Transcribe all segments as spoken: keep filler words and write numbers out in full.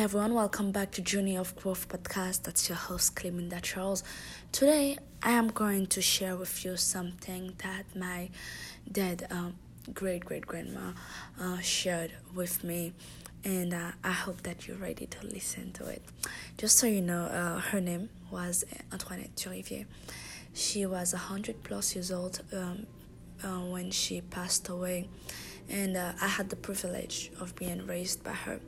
Hey everyone, welcome back to Journey of Growth Podcast. That's your host, Clementa Charles. Today, I am going to share with you something that my dead um, great-great-grandma uh, shared with me. And uh, I hope that you're ready to listen to it. Just so you know, uh, her name was Antoinette Durivier. She was one hundred plus years old um, uh, when she passed away. And uh, I had the privilege of being raised by her.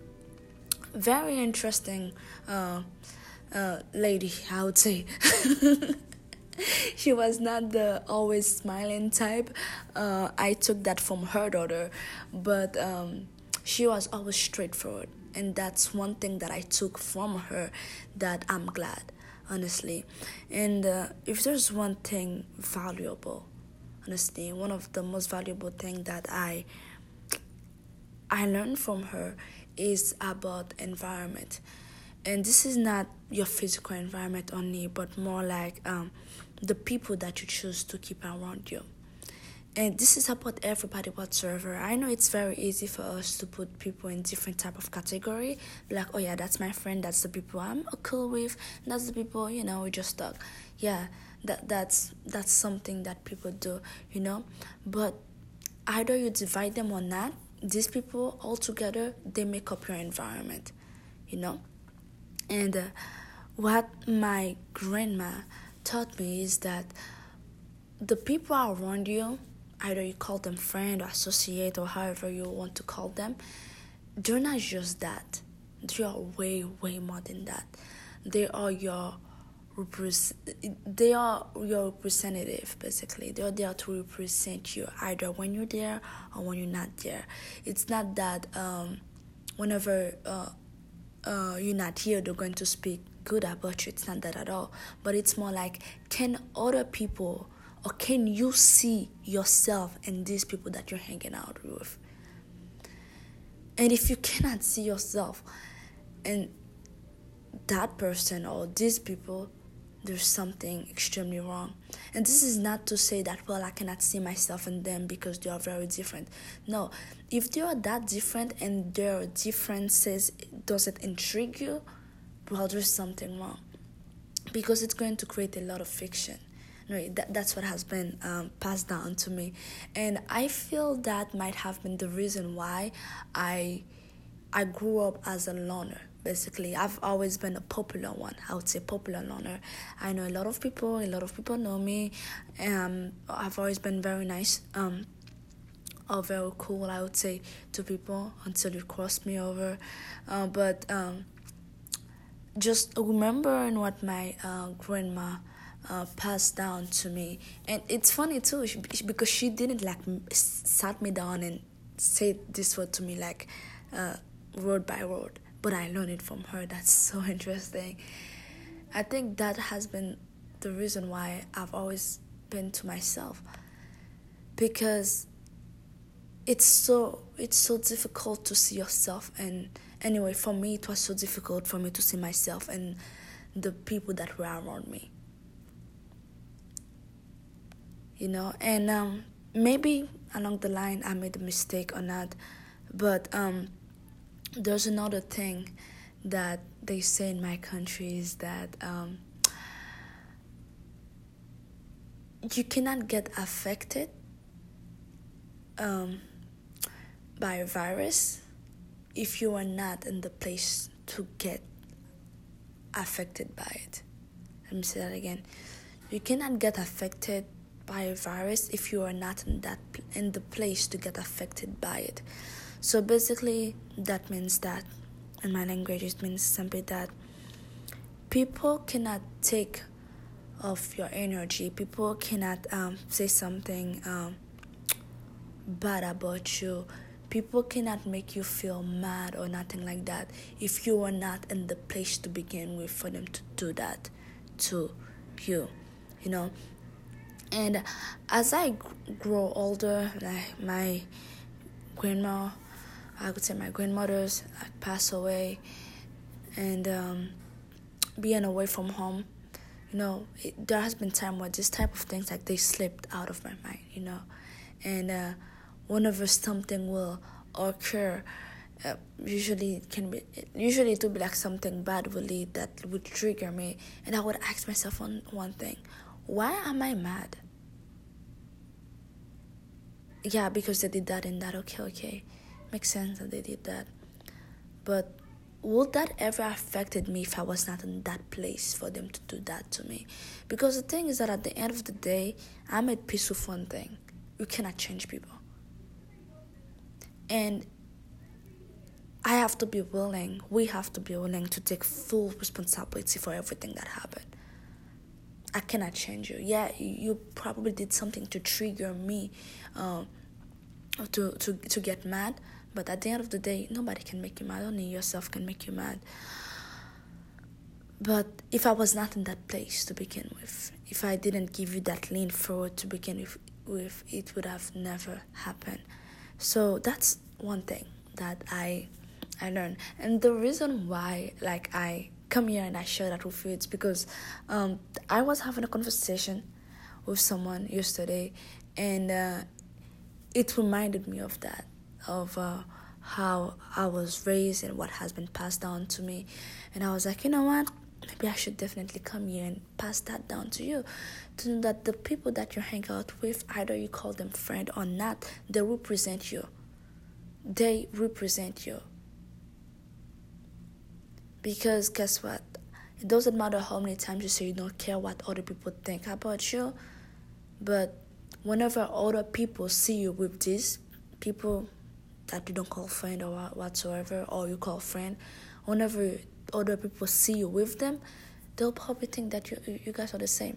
Very interesting uh, uh, lady, I would say. She was not the always smiling type. Uh, I took that from her daughter. But um, she was always straightforward. And that's one thing that I took from her that I'm glad, honestly. And uh, if there's one thing valuable, honestly, one of the most valuable thing that I I learned from her is about environment. And this is not your physical environment only, but more like um, the people that you choose to keep around you. And this is about everybody whatsoever. I know it's very easy for us to put people in different type of category, like, oh yeah, that's my friend, that's the people I'm cool with, that's the people, you know, we just talk. Yeah, that that's that's something that people do, you know. But either you divide them or not, these people all together, they make up your environment, you know. And uh, what my grandma taught me is that the people around you, either you call them friend or associate or however you want to call them, they're not just that. They are way, way more than that. They are your they are your representative, basically. They're there to represent you either when you're there or when you're not there. It's not that um, whenever uh, uh, you're not here, they're going to speak good about you. It's not that at all. But it's more like, can other people or can you see yourself in these people that you're hanging out with? And if you cannot see yourself and that person or these people, there's something extremely wrong. And this is not to say that, well, I cannot see myself in them because they are very different. No, if they are that different and their differences doesn't intrigue you, well, there's something wrong. Because it's going to create a lot of friction. Right? That, that's what has been um, passed down to me. And I feel that might have been the reason why I, I grew up as a loner. Basically, I've always been a popular one. I would say popular loner. I know a lot of people. A lot of people know me. Um, I've always been very nice um, or very cool, I would say, to people until you cross me over. Uh, but um, just remembering what my uh, grandma uh, passed down to me. And it's funny, too, because she didn't, like, sat me down and say this word to me, like, uh, word by word. But I learned it from her. That's so interesting. I think that has been the reason why I've always been to myself. Because it's so it's so difficult to see yourself. And anyway, for me, it was so difficult for me to see myself and the people that were around me. You know, and um, maybe along the line I made a mistake or not. But um. There's another thing that they say in my country is that um, you cannot get affected um, by a virus if you are not in the place to get affected by it. Let me say that again. You cannot get affected by a virus if you are not in that in the place to get affected by it. So basically, that means that, in my language, it means simply that people cannot take off your energy. People cannot um, say something um, bad about you. People cannot make you feel mad or nothing like that if you are not in the place to begin with for them to do that to you, you know. And as I grow older, like my grandma, I would say my grandmothers passed away, and um, being away from home, you know, it, there has been time where this type of things, like, they slipped out of my mind, you know. And uh, whenever something will occur, uh, usually it can be usually it would be like something bad would lead that would trigger me, and I would ask myself one one thing: why am I mad? Yeah, because they did that and that. Okay, okay, makes sense that they did that. But would that ever affected me if I was not in that place for them to do that to me? Because the thing is that at the end of the day, I'm at peace with one thing: you cannot change people. And I have to be willing, we have to be willing to take full responsibility for everything that happened. I cannot change you. Yeah, you probably did something to trigger me, um, to, to, to get mad. But at the end of the day, nobody can make you mad. Only yourself can make you mad. But if I was not in that place to begin with, if I didn't give you that lean forward to begin with, with it would have never happened. So that's one thing that I I learned. And the reason why, like, I come here and I share that with you, it's because um, I was having a conversation with someone yesterday, and uh, it reminded me of that. of uh, how I was raised and what has been passed down to me. And I was like, you know what, maybe I should definitely come here and pass that down to you, to know that the people that you hang out with, either you call them friend or not, they represent you. They represent you. Because guess what, it doesn't matter how many times you say you don't care what other people think about you, but whenever other people see you with these people that you don't call friend or whatsoever, or you call friend, whenever other people see you with them, they'll probably think that you you guys are the same.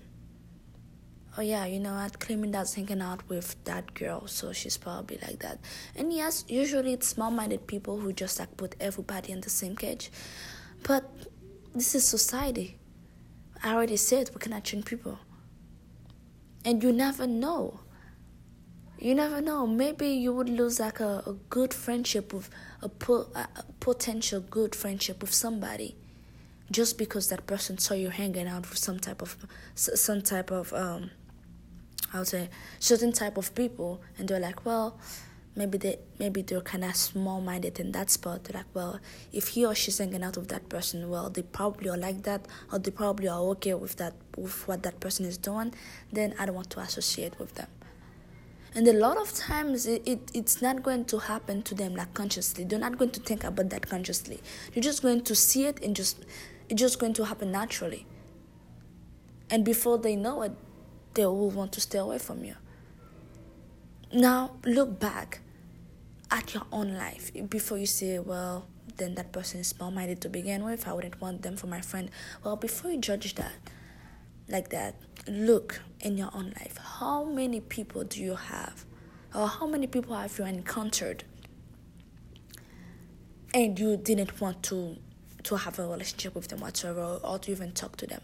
Oh yeah, you know what, Clemenda's hanging out with that girl, so she's probably like that. And yes, usually it's small-minded people who just like put everybody in the same cage. But this is society. I already said we cannot change people. And you never know. You never know. Maybe you would lose like a, a good friendship with a, po- a potential good friendship with somebody, just because that person saw you hanging out with some type of some type of um, I would say certain type of people, and they're like, well, maybe they maybe they're kind of small-minded in that spot. They're like, well, if he or she's hanging out with that person, well, they probably are like that, or they probably are okay with that with what that person is doing. Then I don't want to associate with them. And a lot of times, it, it it's not going to happen to them like consciously. They're not going to think about that consciously. You're just going to see it, and just it's just going to happen naturally. And before they know it, they will want to stay away from you. Now, look back at your own life before you say, well, then that person is small-minded to begin with. I wouldn't want them for my friend. Well, before you judge that like that, look in your own life. How many people do you have, or how many people have you encountered, and you didn't want to to have a relationship with them whatsoever, or to even talk to them?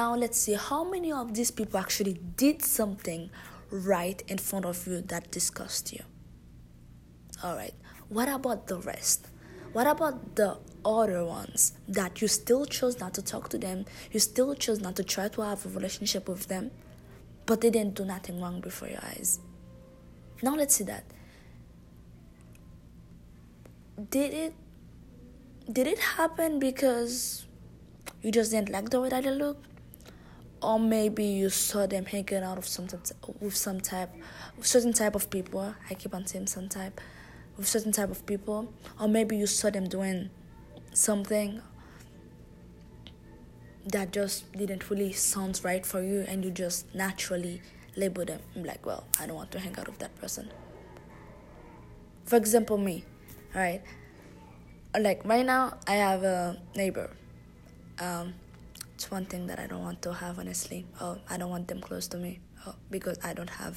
Now let's see how many of these people actually did something right in front of you that disgusted you. All right, what about the rest? What about the other ones that you still chose not to talk to them, you still chose not to try to have a relationship with them, but they didn't do nothing wrong before your eyes? Now let's see that. Did it did it happen because you just didn't like the way that they looked? Or maybe you saw them hanging out with some with some type with certain type of people. I keep on saying some type. With certain type of people, or maybe you saw them doing something that just didn't really sound right for you, and you just naturally label them. I'm like, well, I don't want to hang out with that person. For example, me, all right? Like right now, I have a neighbor. Um, it's one thing that I don't want to have, honestly. Oh, I don't want them close to me, oh, because I don't have.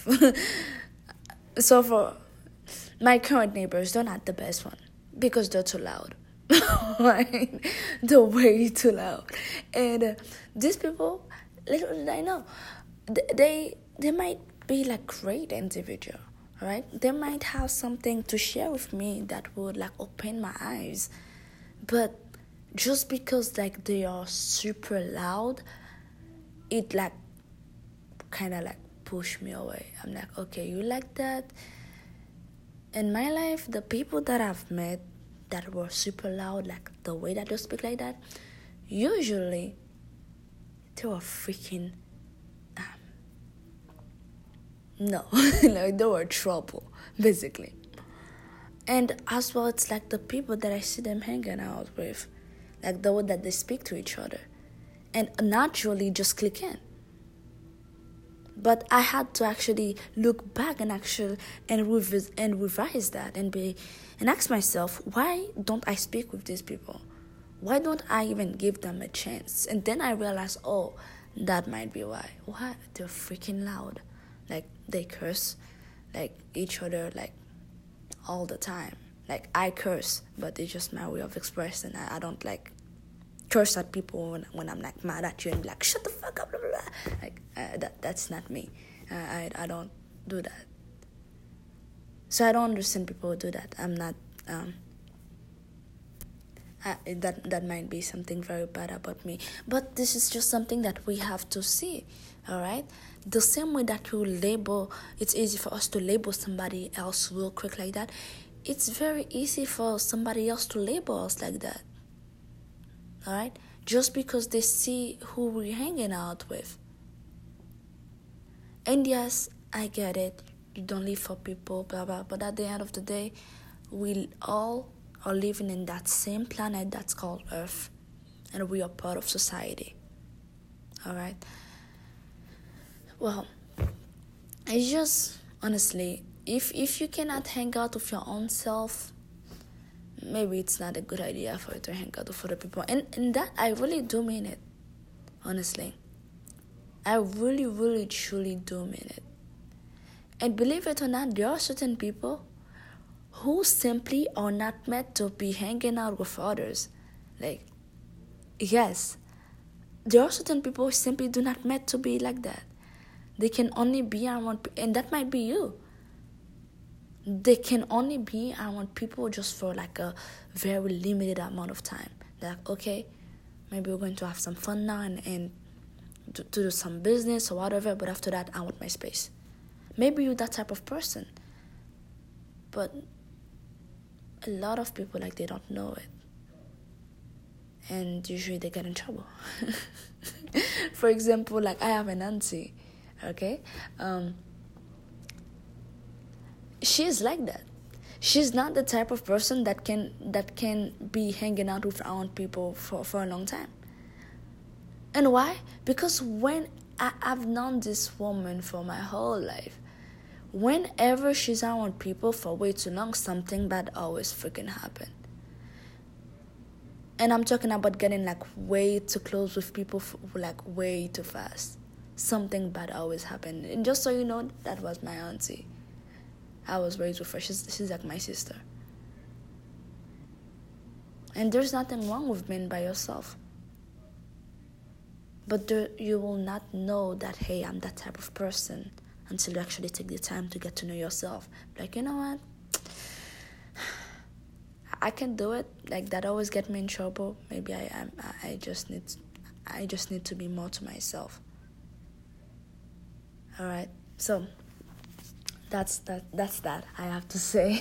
So for my current neighbors, they're not the best one because they're too loud. They're way too loud. And uh, these people, little did I know, they they might be like great individual, right? They might have something to share with me that would like open my eyes. But just because like they are super loud, it like kind of like pushed me away. I'm like, okay, you like that? In my life, the people that I've met that were super loud, like the way that they speak like that, usually they were freaking, um, no, like they were trouble, basically. And as well, it's like the people that I see them hanging out with, like the way that they speak to each other, and naturally just click in. But I had to actually look back and actually and revise and revise that and be and ask myself, why don't I speak with these people? Why don't I even give them a chance? And then I realized, oh, that might be why. Why they're freaking loud, like they curse, like each other, like all the time. Like I curse, but it's just my way of expressing. I, I don't like curse at people when, when I'm like mad at you and be like, shut the fuck up, blah, blah, blah. Like uh, that that's not me. Uh, I I don't do that. So I don't understand people who do that. I'm not. Um, I, that that might be something very bad about me. But this is just something that we have to see. All right. The same way that you label, it's easy for us to label somebody else real quick like that. It's very easy for somebody else to label us like that. All right? Just because they see who we're hanging out with. And yes, I get it. You don't live for people, blah, blah. But at the end of the day, we all are living in that same planet that's called Earth. And we are part of society. All right? Well, it's just, honestly, If if you cannot hang out with your own self, maybe it's not a good idea for you to hang out with other people. And, and that, I really do mean it, honestly. I really, really, truly do mean it. And believe it or not, there are certain people who simply are not meant to be hanging out with others. Like, yes, there are certain people who simply do not meant to be like that. They can only be around, and that might be you. They can only be around people just for like a very limited amount of time. They're like, okay, maybe we're going to have some fun now and, and to, to do some business or whatever, but after that, I want my space. Maybe you're that type of person. But a lot of people, like, they don't know it. And usually they get in trouble. For example, like, I have an auntie, okay? Um... She's like that. She's not the type of person that can that can be hanging out with her own people for, for a long time. And why? Because when I, I've known this woman for my whole life, whenever she's around people for way too long, something bad always freaking happens. And I'm talking about getting like way too close with people for, like way too fast. Something bad always happens. And just so you know, that was my auntie. I was raised with her. She's, she's like my sister. And there's nothing wrong with being by yourself. But there, you will not know that, hey, I'm that type of person until you actually take the time to get to know yourself. Like, you know what? I can do it. Like, that always get me in trouble. Maybe I am. I, I just need. I just need to be more to myself. All right. So. That's that. That's that. I have to say,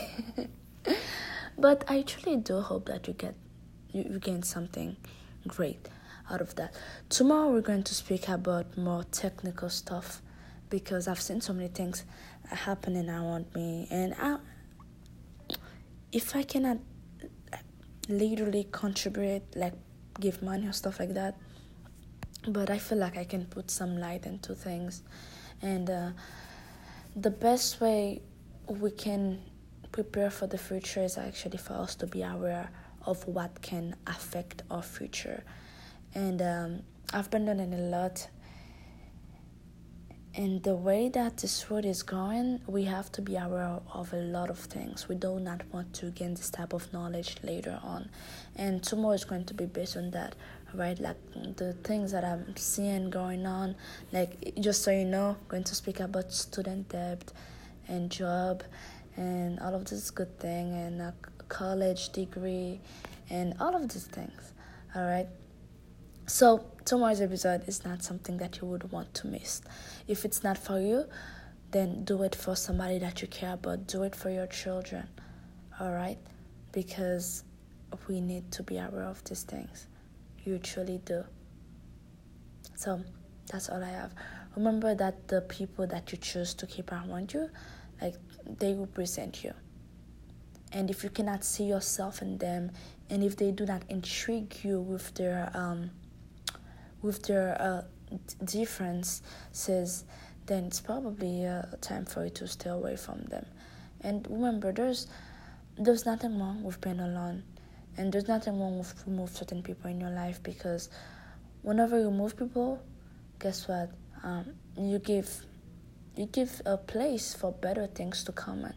but I truly do hope that you get, you, you gain something great out of that. Tomorrow we're going to speak about more technical stuff, because I've seen so many things happening around me, and I, if I cannot literally contribute, like give money or stuff like that, but I feel like I can put some light into things, and. Uh, The best way we can prepare for the future is actually for us to be aware of what can affect our future. And um, I've been learning a lot. And the way that this world is going, we have to be aware of a lot of things. We do not want to gain this type of knowledge later on. And tomorrow is going to be based on that, right? Like the things that I'm seeing going on, like just so you know, I'm going to speak about student debt and job and all of this good thing and a college degree and all of these things, all right? So tomorrow's episode is not something that you would want to miss. If it's not for you, then do it for somebody that you care about. Do it for your children, all right? Because we need to be aware of these things. You truly do. So that's all I have. Remember that the people that you choose to keep around you, like, they represent you. And if you cannot see yourself in them, and if they do not intrigue you with their um, with their uh, d- differences, then it's probably uh, time for you to stay away from them. And remember, there's there's nothing wrong with being alone, and there's nothing wrong with remove certain people in your life, because whenever you move people, guess what? Um, you give you give a place for better things to come in.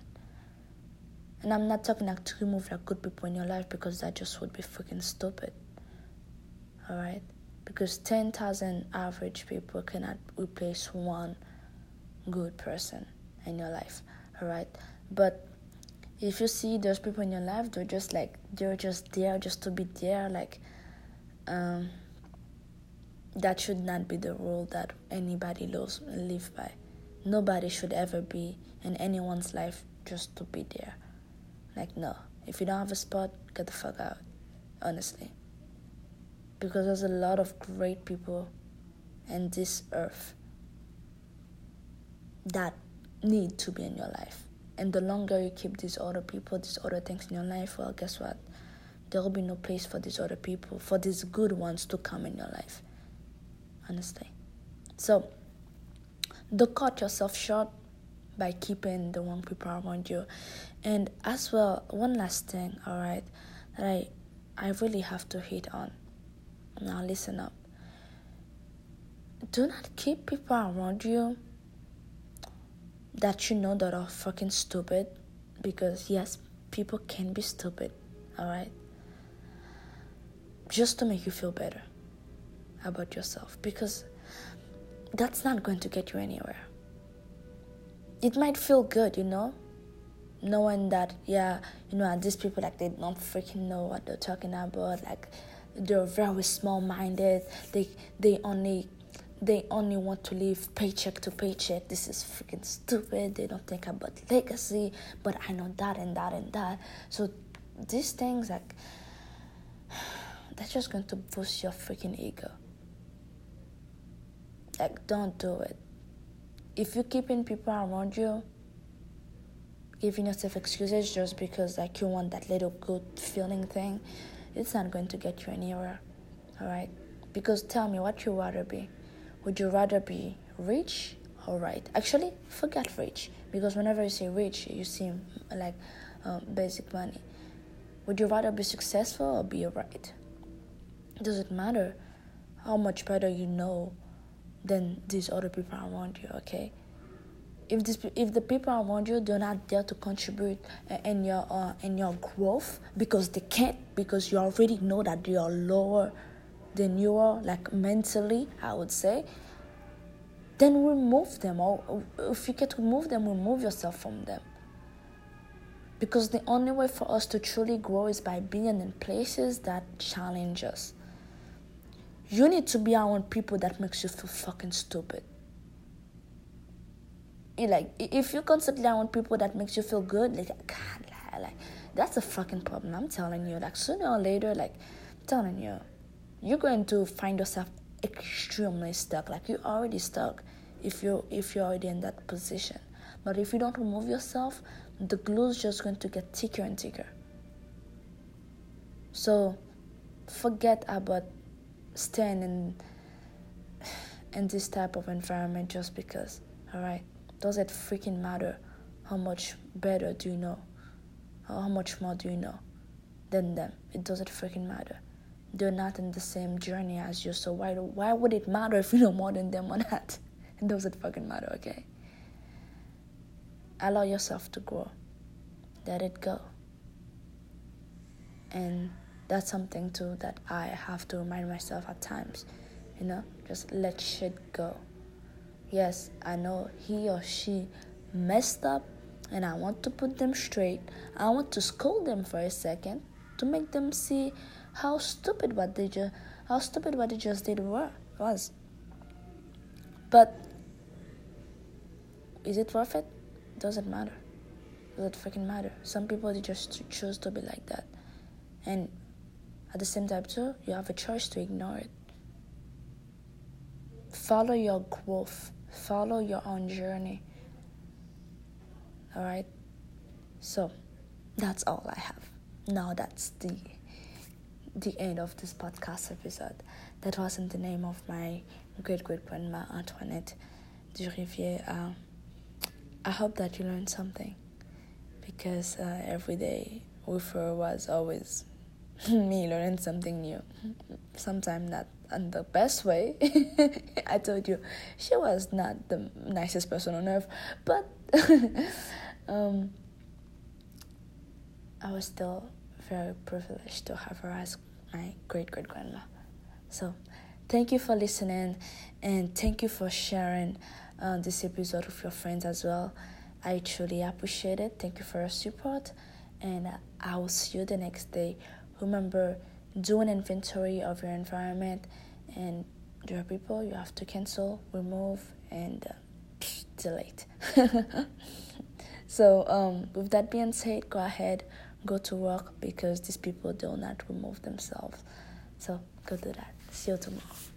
And I'm not talking like to remove like good people in your life, because that just would be freaking stupid. Alright? Because ten thousand average people cannot replace one good person in your life. Alright? But if you see those people in your life, they're just like, they're just there just to be there. Like, um, that should not be the rule that anybody lives live by. Nobody should ever be in anyone's life just to be there. Like, no, if you don't have a spot, get the fuck out, honestly. Because there's a lot of great people in this earth that need to be in your life. And the longer you keep these other people, these other things in your life, well, guess what? There will be no place for these other people, for these good ones to come in your life, honestly. So, don't cut yourself short by keeping the wrong people around you. And as well, one last thing, all right, that I, I really have to hit on. Now listen up. Do not keep people around you that you know that are fucking stupid, because yes, people can be stupid, all right? Just to make you feel better about yourself, because that's not going to get you anywhere. It might feel good, you know, knowing that, yeah, you know, these people, like, they don't freaking know what they're talking about. Like, they're very small-minded. They they only they only want to live paycheck to paycheck. This is freaking stupid. They don't think about legacy. But I know that and that and that. So these things, like, that's just going to boost your freaking ego. Like, don't do it. If you're keeping people around you, giving yourself excuses just because, like, you want that little good feeling thing, it's not going to get you anywhere, all right? Because tell me, what you rather be? Would you rather be rich or right? Actually, forget rich, because whenever you say rich, you seem like um, basic money. Would you rather be successful or be right? It doesn't matter how much better you know than these other people around you, okay? If this, if the people around you do not dare to contribute in your uh, in your growth, because they can't, because you already know that they are lower than you are, like, mentally, I would say, then remove them. Or if you can't remove them, remove yourself from them. Because the only way for us to truly grow is by being in places that challenge us. You need to be around people that makes you feel fucking stupid. You like, if you constantly around people that makes you feel good, like, God, like, that's a fucking problem. I'm telling you, like, sooner or later, like, I'm telling you, you're going to find yourself extremely stuck. Like, you're already stuck if you if you're already in that position. But if you don't remove yourself, the glue's just going to get thicker and thicker. So, forget about staying in, in this type of environment just because, all right? Does it freaking matter how much better do you know? How much more do you know than them? It doesn't freaking matter. They're not in the same journey as you, so why do, why would it matter if you know more than them or not? It doesn't fucking matter, okay? Allow yourself to grow. Let it go. And that's something, too, that I have to remind myself at times, you know? Just let shit go. Yes, I know he or she messed up, and I want to put them straight. I want to scold them for a second to make them see how stupid what they, ju- how stupid what they just did were, was. But Is it worth it? Doesn't matter. Doesn't freaking matter. Some people, they just choose to be like that. And at the same time too, you have a choice to ignore it. Follow your growth. Follow your own journey. Alright? So, that's all I have. Now that's the the end of this podcast episode. That wasn't the name of my great-great-grandma, Antoinette Durivier. Uh, I hope that you learned something. Because uh, every day with her was always me learning something new. Sometimes not in the best way. I told you, she was not the nicest person on earth. But um, I was still very privileged to have her as my great-great-grandma. So thank you for listening, and thank you for sharing uh, this episode with your friends as well. I truly appreciate it. Thank you for your support, and I will see you the next day. Remember, do an inventory of your environment and your people. You have to cancel, remove, and uh, delete. So um, with that being said, go ahead, go to work, because these people do not remove themselves. So go do that. See you tomorrow.